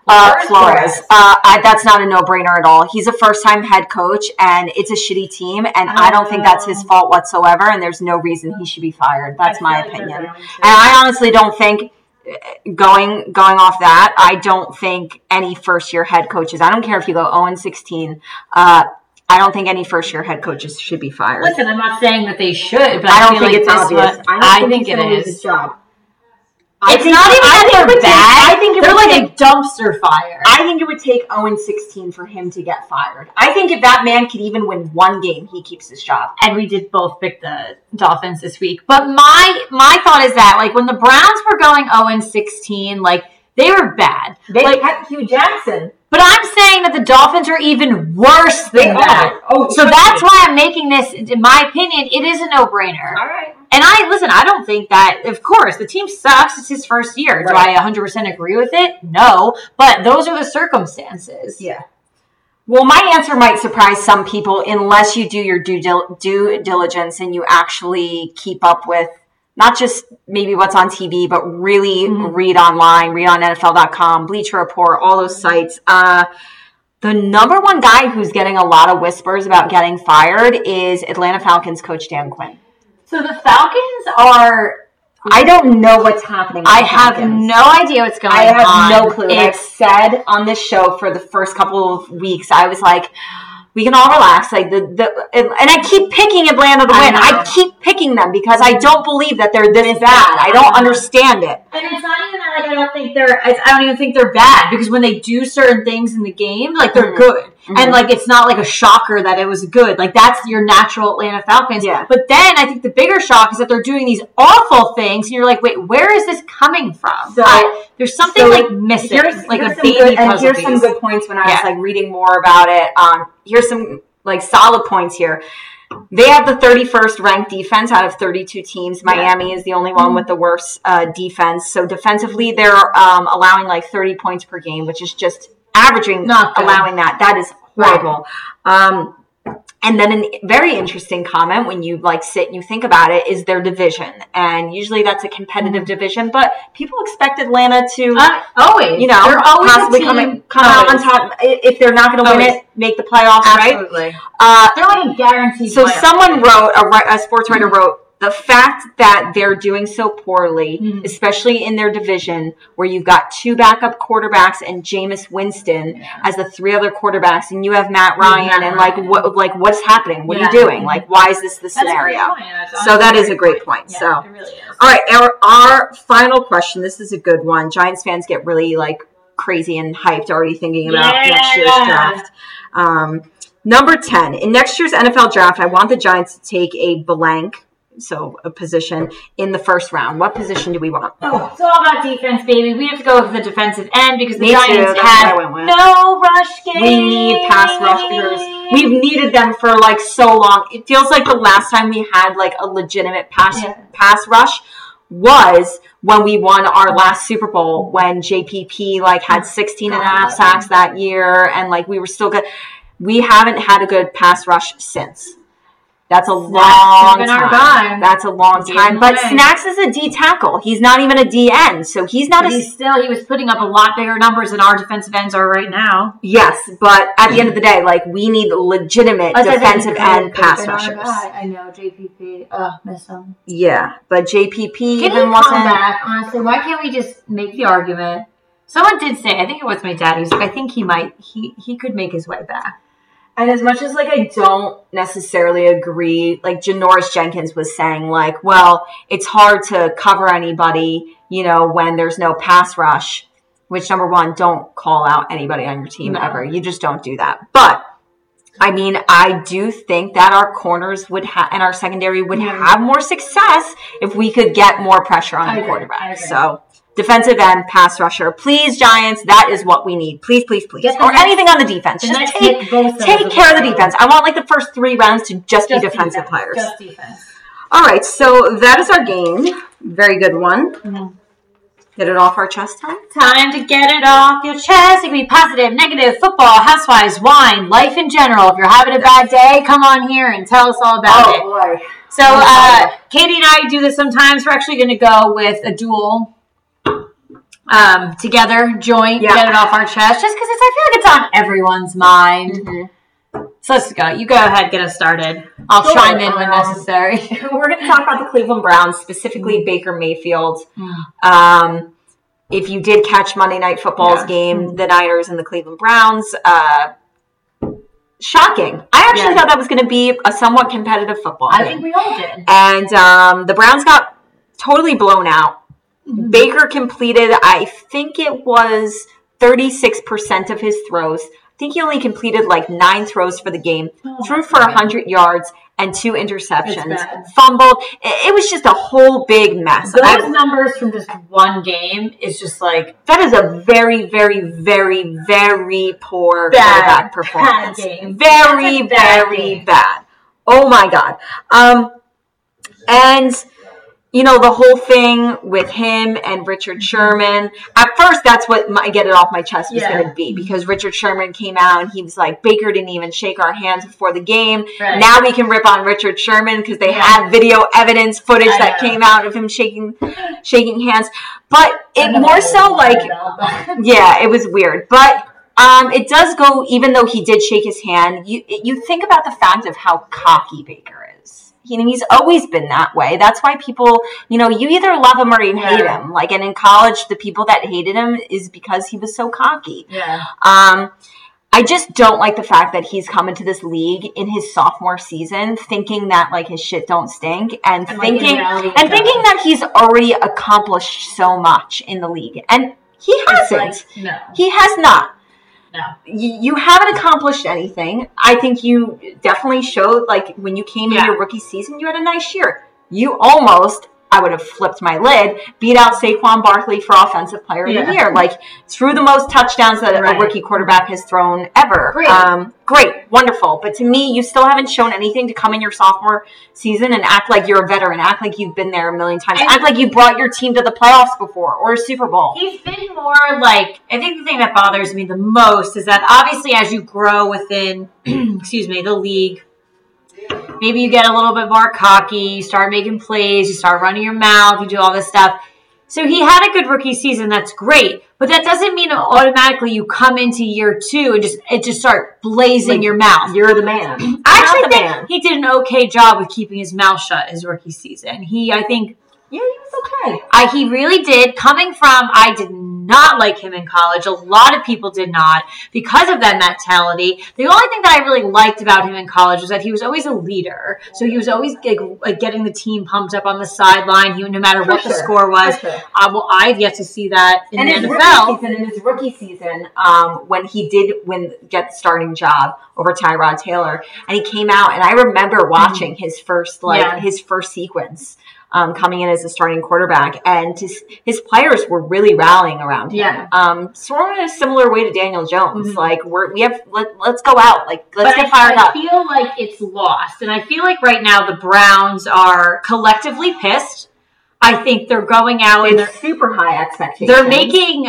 That's not a no-brainer at all. He's a first-time head coach, and it's a shitty team, and I don't think that's his fault whatsoever, and there's no reason he should be fired. That's my opinion. And I honestly don't think, going off that, I don't think any first-year head coaches, I don't care if you go 0-16, I don't think any first-year head coaches should be fired. Listen, I'm not saying that they should, but I don't think it's obvious. I think it is his job. It's not even that they're bad. I think it would take a dumpster fire. I think it would take 0-16 for him to get fired. I think if that man could even win one game, he keeps his job. And we did both pick the Dolphins this week. But my thought is that, like, when the Browns were going 0-16, like, they were bad. They kept Hugh Jackson. But I'm saying that the Dolphins are even worse than that. So that's why I'm making this, in my opinion, it is a no-brainer. All right. And I don't think that, of course, the team sucks. It's his first year. Right. Do I 100% agree with it? No. But those are the circumstances. Yeah. Well, my answer might surprise some people unless you do your due diligence and you actually keep up with not just maybe what's on TV, but really read online, read on NFL.com, Bleacher Report, all those sites. The number one guy who's getting a lot of whispers about getting fired is Atlanta Falcons coach Dan Quinn. So the Falcons are... I don't know what's happening. I have no idea what's going on. I have no clue. I've said on this show for the first couple of weeks, I was like... We can all relax. Like and I keep picking Atlanta to win. I keep picking them because I don't believe that they're this bad. I don't understand it. And it's not even that I don't even think they're bad because when they do certain things in the game, like they're good. Mm-hmm. And like it's not like a shocker that it was good. Like that's your natural Atlanta Falcons. Yeah. But then I think the bigger shock is that they're doing these awful things, and you're like, wait, where is this coming from? So there's something missing, here's a baby puzzle piece. And here's some good points when I was reading more about it. Here's some solid points here. They have the 31st ranked defense out of 32 teams. Miami is the only one with the worst defense. So defensively, they're allowing 30 points per game, which is just averaging, not allowing that. That is horrible. And then a very interesting comment when you sit and you think about it is their division. And usually that's a competitive division, but people expect Atlanta to always, they're always possibly come out on top. If they're not going to win it, make the playoffs, right? Absolutely. They're a guaranteed playoff. Someone wrote, a sports writer wrote, the fact that they're doing so poorly, especially in their division, where you've got two backup quarterbacks and Jameis Winston as the three other quarterbacks, and you have Matt Ryan, and what's happening? What are you doing? Why is this the scenario? So that is a great point. Yeah, so it really is. All right, our final question. This is a good one. Giants fans get really crazy and hyped already thinking about next year's draft. Number 10, in next year's NFL draft, I want the Giants to take a blank. So a position in the first round. What position do we want? Oh, it's all about defense, baby. We have to go with the defensive end because the Giants had no rush game. We need pass rushers. We've needed them for so long. It feels like the last time we had a legitimate pass rush was when we won our last Super Bowl when JPP had 16 and a half sacks that year and we were still good. We haven't had a good pass rush since. That's a long time. That's a long time. But Snacks is a D tackle. He's not even a D end. So he's not he was putting up a lot bigger numbers than our defensive ends are right now. Yes, but at the end of the day, we need legitimate defensive end pass rushers. I know, JPP. Miss him. Yeah, but JPP even wasn't back. Honestly, why can't we just make the argument? Someone did say, I think it was my dad. He was I think he might. He could make his way back. And as much as, I don't necessarily agree, Janoris Jenkins was saying, well, it's hard to cover anybody, when there's no pass rush, which, number one, don't call out anybody on your team ever. You just don't do that. But, I do think that our corners would and our secondary would have more success if we could get more pressure on the quarterback. So... defensive end, pass rusher. Please, Giants, that is what we need. Please, please, please. Or anything on the defense. Just take care of the defense. I want like the first 3 rounds to just be defensive players. Just defense. All right, so that is our game. Very good one. Mm-hmm. Get it off our chest time? Time to get it off your chest. It can be positive, negative, football, housewives, wine, life in general. If you're having a bad day, come on here and tell us all about it. Oh, boy. So, Katie and I do this sometimes. We're actually going to go with a duel together, joint, get it off our chest. Just because I feel like it's on everyone's mind. Mm-hmm. So let's go. You go ahead, get us started. I'll chime in when necessary. We're going to talk about the Cleveland Browns, specifically Baker Mayfield. If you did catch Monday Night Football's game, the Niners and the Cleveland Browns, shocking. I actually thought that was going to be a somewhat competitive football game. I think we all did. And the Browns got totally blown out. Mm-hmm. Baker completed, I think it was 36% of his throws. I think he only completed like 9 throws for the game, threw for 100 yards and 2 interceptions, fumbled. It was just a whole big mess. Those numbers from just one game is just like... That is a very, very, very, very poor quarterback performance. Very bad. Oh my God. And... You know, the whole thing with him and Richard Sherman. At first, that's what my get it off my chest was going to be, because Richard Sherman came out and he was like, Baker didn't even shake our hands before the game. Right. Now we can rip on Richard Sherman because they had video evidence footage that came out of him shaking hands. But it more so like, it was weird. But it does go, even though he did shake his hand, you think about the fact of how cocky Baker is. He's always been that way. That's why people, you either love him or you hate him. Like, and in college, the people that hated him is because he was so cocky. Yeah. I just don't like the fact that he's come into this league in his sophomore season thinking that like his shit don't stink and thinking that he's already accomplished so much in the league. And he hasn't. Like, no. He has not. No. You haven't accomplished anything. I think you definitely showed, like, when you came in your rookie season, you had a nice year. You almost, I would have flipped my lid, beat out Saquon Barkley for Offensive Player of the Year. Like, threw the most touchdowns that a rookie quarterback has thrown ever. Great. Great. Wonderful. But to me, you still haven't shown anything to come in your sophomore season and act like you're a veteran, act like you've been there a million times, act like you brought your team to the playoffs before or a Super Bowl. He's been more like, I think the thing that bothers me the most is that obviously as you grow within, the league, maybe you get a little bit more cocky, you start making plays, you start running your mouth, you do all this stuff. So he had a good rookie season, that's great, but that doesn't mean automatically you come into year 2 and just start blazing your mouth. You're the man. I actually think he did an okay job with keeping his mouth shut his rookie season. He was okay. He really did. Coming from, I did not like him in college. A lot of people did not because of that mentality. The only thing that I really liked about him in college was that he was always a leader. So he was always getting the team pumped up on the sideline, no matter what the score was. Well, I've yet to see that in the NFL. And in his rookie season, when he did get the starting job over Tyrod Taylor, and he came out, and I remember watching his first sequence. Coming in as a starting quarterback, and his players were really rallying around him. Yeah. Sort of in a similar way to Daniel Jones. Mm-hmm. Like, let's go out. Like, let's get fired up. I feel like it's lost, and I feel like right now the Browns are collectively pissed. I think they're going out and they're super high expectations. They're making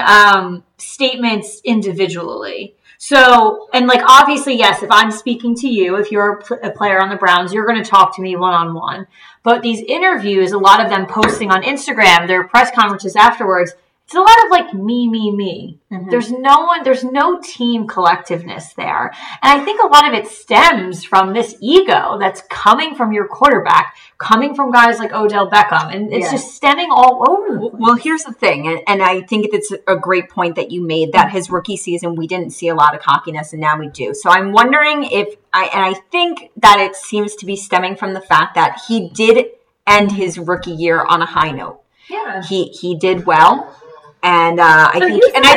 statements individually. So, and like, obviously, yes, if I'm speaking to you, if you're a player on the Browns, you're going to talk to me one-on-one. But these interviews, a lot of them posting on Instagram, their press conferences afterwards, it's a lot of like, me. Mm-hmm. There's no one, there's no team collectiveness there. And I think a lot of it stems from this ego that's coming from your quarterback, coming from guys like Odell Beckham. And it's just stemming all over the place. Well, here's the thing. And I think it's a great point that you made, that his rookie season, we didn't see a lot of cockiness, and now we do. So I'm wondering I think that it seems to be stemming from the fact that he did end his rookie year on a high note. Yeah. He did well. And I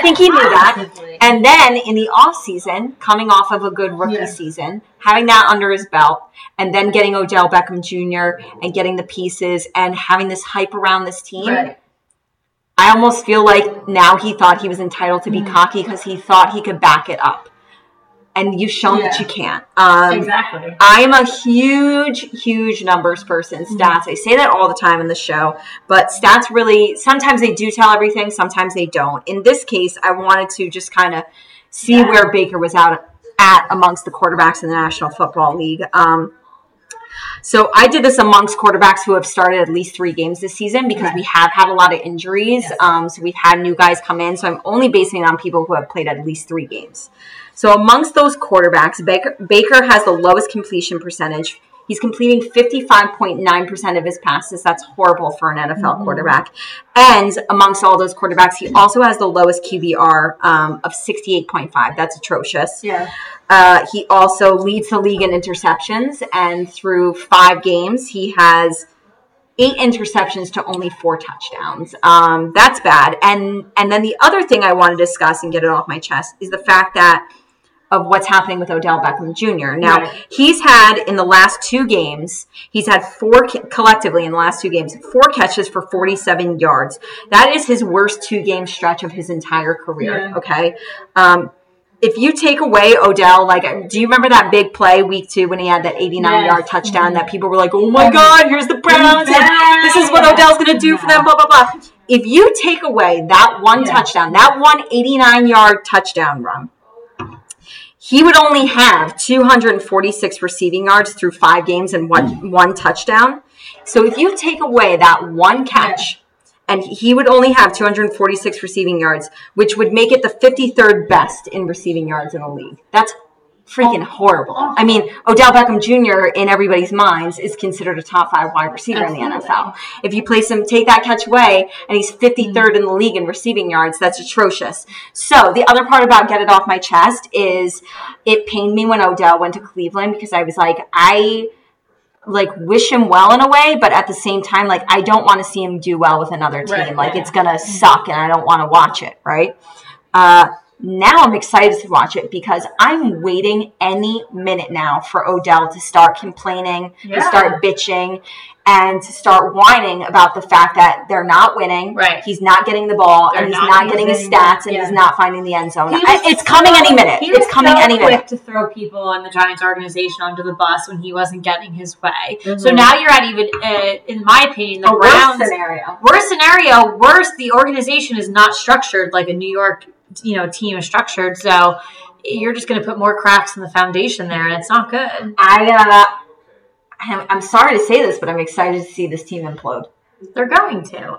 think he knew that. And then in the off season, coming off of a good rookie season, having that under his belt, and then getting Odell Beckham Jr. and getting the pieces and having this hype around this team, I almost feel like now he thought he was entitled to be cocky because he thought he could back it up. And you've shown that you can't. Exactly. I'm a huge, huge numbers person, stats. I say that all the time in the show. But stats really, sometimes they do tell everything, sometimes they don't. In this case, I wanted to just kind of see where Baker was at amongst the quarterbacks in the National Football League. So I did this amongst quarterbacks who have started at least 3 games this season because we have had a lot of injuries. Yes. So we've had new guys come in. So I'm only basing it on people who have played at least 3 games. So amongst those quarterbacks, Baker has the lowest completion percentage. He's completing 55.9% of his passes. That's horrible for an NFL quarterback. And amongst all those quarterbacks, he also has the lowest QBR of 68.5. That's atrocious. Yeah. He also leads the league in interceptions. And through 5 games, he has 8 interceptions to only 4 touchdowns. That's bad. And then the other thing I want to discuss and get it off my chest is the fact that of what's happening with Odell Beckham Jr. Now, he's had in the last 2 games, he's had four catches for 47 yards. That is his worst 2-game stretch of his entire career, okay? If you take away Odell, like, do you remember that big play week 2 when he had that 89-yard touchdown that people were like, oh, my God, here's the Browns, and this is what Odell's going to do for them, blah, blah, blah. If you take away that one touchdown, that one 89-yard touchdown run, he would only have 246 receiving yards through 5 games and one touchdown. So if you take away that one catch, and he would only have 246 receiving yards, which would make it the 53rd best in receiving yards in the league. That's freaking horrible. I mean, Odell Beckham Jr. in everybody's minds is considered a top 5 wide receiver in the NFL. If you place him, take that catch away, and he's 53rd in the league in receiving yards, that's atrocious. So the other part about get it off my chest is it pained me when Odell went to Cleveland because I was like, I wish him well in a way, but at the same time, like, I don't want to see him do well with another team. It's going to suck, and I don't want to watch it, right? Now I'm excited to watch it because I'm waiting any minute now for Odell to start complaining, to start bitching, and to start whining about the fact that they're not winning. Right. He's not getting the ball, and he's not getting his stats, and he's not finding the end zone. It's coming any minute. It's coming any minute. He was quick to throw people in the Giants organization under the bus when he wasn't getting his way. Mm-hmm. So now you're at even, in my opinion, the Browns. Worst scenario. Worse, the organization is not structured like a New York team is structured, so you're just going to put more cracks in the foundation there, and it's not good. I'm sorry to say this, but I'm excited to see this team implode. They're going to.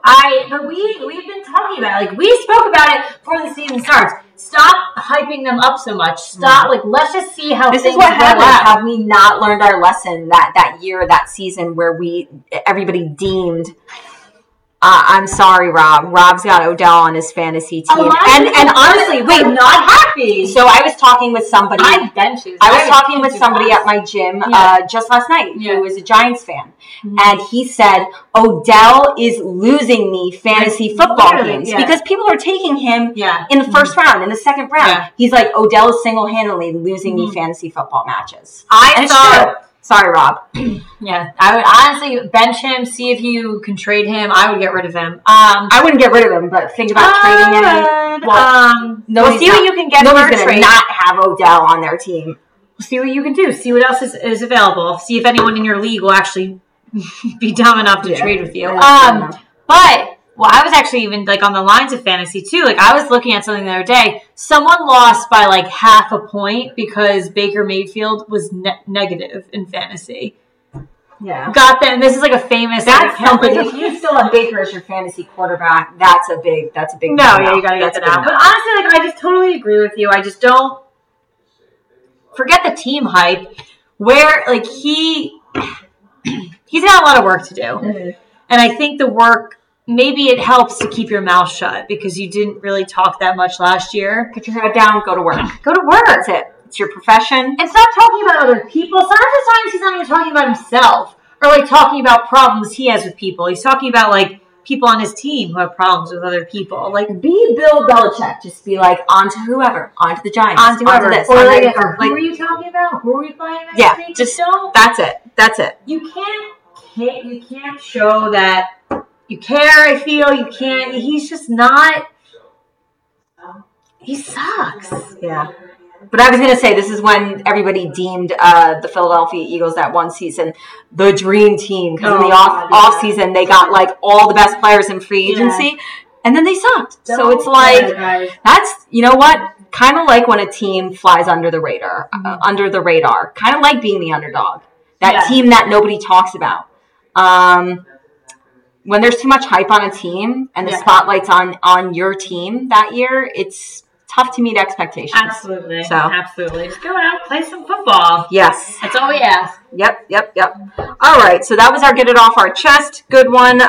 But we've been talking about it. Like, we spoke about it before the season starts. Stop hyping them up so much. Stop. Like, let's just see how things go out. Have we not learned our lesson that year, that season, where everybody deemed? I'm sorry, Rob. Rob's got Odell on his fantasy team. And honestly, I'm not happy. So I was talking with somebody. At my gym just last night who was a Giants fan. Mm-hmm. And he said, Odell is losing me fantasy football games because people are taking him in the first round, in the second round. Yeah. He's like, Odell is single-handedly losing me fantasy football matches. Sorry, Rob. I would honestly bench him, see if you can trade him. I would get rid of him. I wouldn't get rid of him, but think about trading him. We'll see what you can get for a trade. Nobody's going to not have Odell on their team. We'll see what you can do. See what else is available. See if anyone in your league will actually be dumb enough to trade with you. I was actually even, like, on the lines of fantasy, too. Like, I was looking at something the other day. Someone lost by, like, half a point because Baker Mayfield was negative in fantasy. Yeah. Got them. This is, like, a famous company. If you still have Baker as your fantasy quarterback, that's a big no, you got to get that out. But honestly, like, I just totally agree with you. I just don't forget the team hype where, like, he's got a lot of work to do. Mm-hmm. And I think the work... Maybe it helps to keep your mouth shut because you didn't really talk that much last year. Put your head down, go to work. Go to work. That's it. It's your profession. And stop talking about other people. Sometimes he's not even talking about himself or, like, talking about problems he has with people. He's talking about, like, people on his team who have problems with other people. Like, be Bill Belichick. Just be, like, onto whoever. Onto the Giants. Onto whoever. Onto this. Or, like, who are you talking about? Who are we playing next week? Yeah, just don't. That's it. You can't show that... you care, I feel. You can't. He's just not. He sucks. Yeah. But I was going to say, this is when everybody deemed the Philadelphia Eagles that one season the dream team. Because in the off season, they got like all the best players in free agency. Yeah. And then they sucked. So it's like, that's, you know what? Kind of like when a team flies under the radar. Mm-hmm. Kind of like being the underdog. That team that nobody talks about. When there's too much hype on a team and the spotlight's on your team that year, it's tough to meet expectations. Absolutely. So. Absolutely. Just go out, play some football. Yes. That's all we ask. Yep. All right. So that was our Get It Off Our Chest. Good one.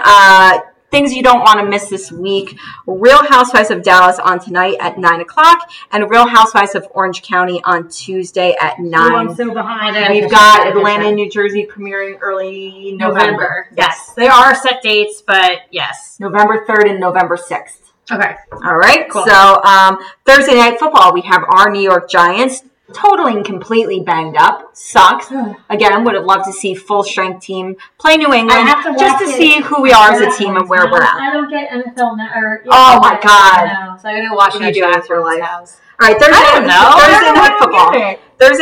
Things you don't want to miss this week. Real Housewives of Dallas on tonight at 9 o'clock and Real Housewives of Orange County on Tuesday at 9. Oh, I'm so behind. We've got Atlanta and New Jersey premiering early November. Yes. They are set dates, but yes. November 3rd and November 6th. Okay. All right. Cool. So Thursday Night Football, we have our New York Giants totally and completely banged up. Sucks. Again, I would have loved to see full-strength team play New England to see who we are as a team and where we're at. I don't get NFL now. Oh, my God. So I'm going to watch you do Afterlife. All right, Thursday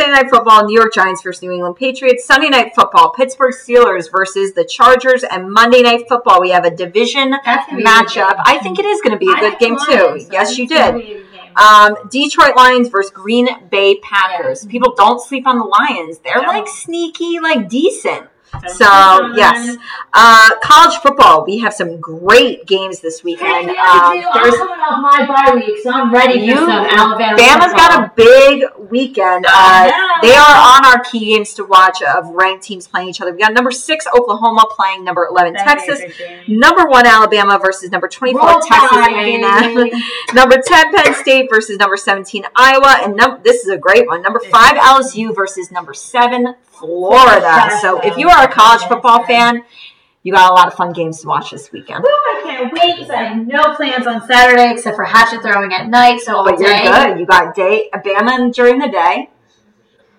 Night Football, New York Giants versus New England Patriots. Sunday Night Football, Pittsburgh Steelers versus the Chargers. And Monday Night Football, we have a division matchup. I think it is going to be a good game, too. So yes, you did. Detroit Lions versus Green Bay Packers. Yeah. People don't sleep on the Lions. They're like sneaky, like decent. So, yes. College football, we have some great games this weekend. There's coming off my bye week, so I'm ready for some Alabama. Bama's got a big weekend. They are on our key games to watch of ranked teams playing each other. We got number 6, Oklahoma, playing number 11, Texas. Number 1, Alabama versus number 24, Texas A&M. Number 10, Penn State versus number 17, Iowa. And this is a great one. Number 5, LSU versus number 7, Florida. So if you are a college football fan, you got a lot of fun games to watch this weekend. Woo, I can't wait because I have no plans on Saturday except for hatchet throwing at night. So all day. You're good. You got Bama during the day,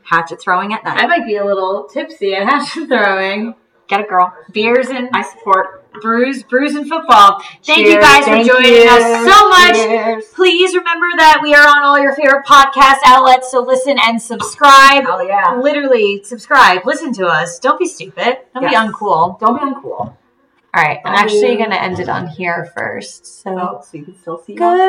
hatchet throwing at night. I might be a little tipsy at hatchet throwing. Get it, girl. Beers and I support. Brews and football. Thank you guys for joining us so much. Cheers. Please remember that we are on all your favorite podcast outlets, so listen and subscribe. Oh, yeah. Literally, subscribe. Listen to us. Don't be stupid. Don't be uncool. Don't be uncool. All right. I'm actually going to end it on here first. So you can still see it. Good.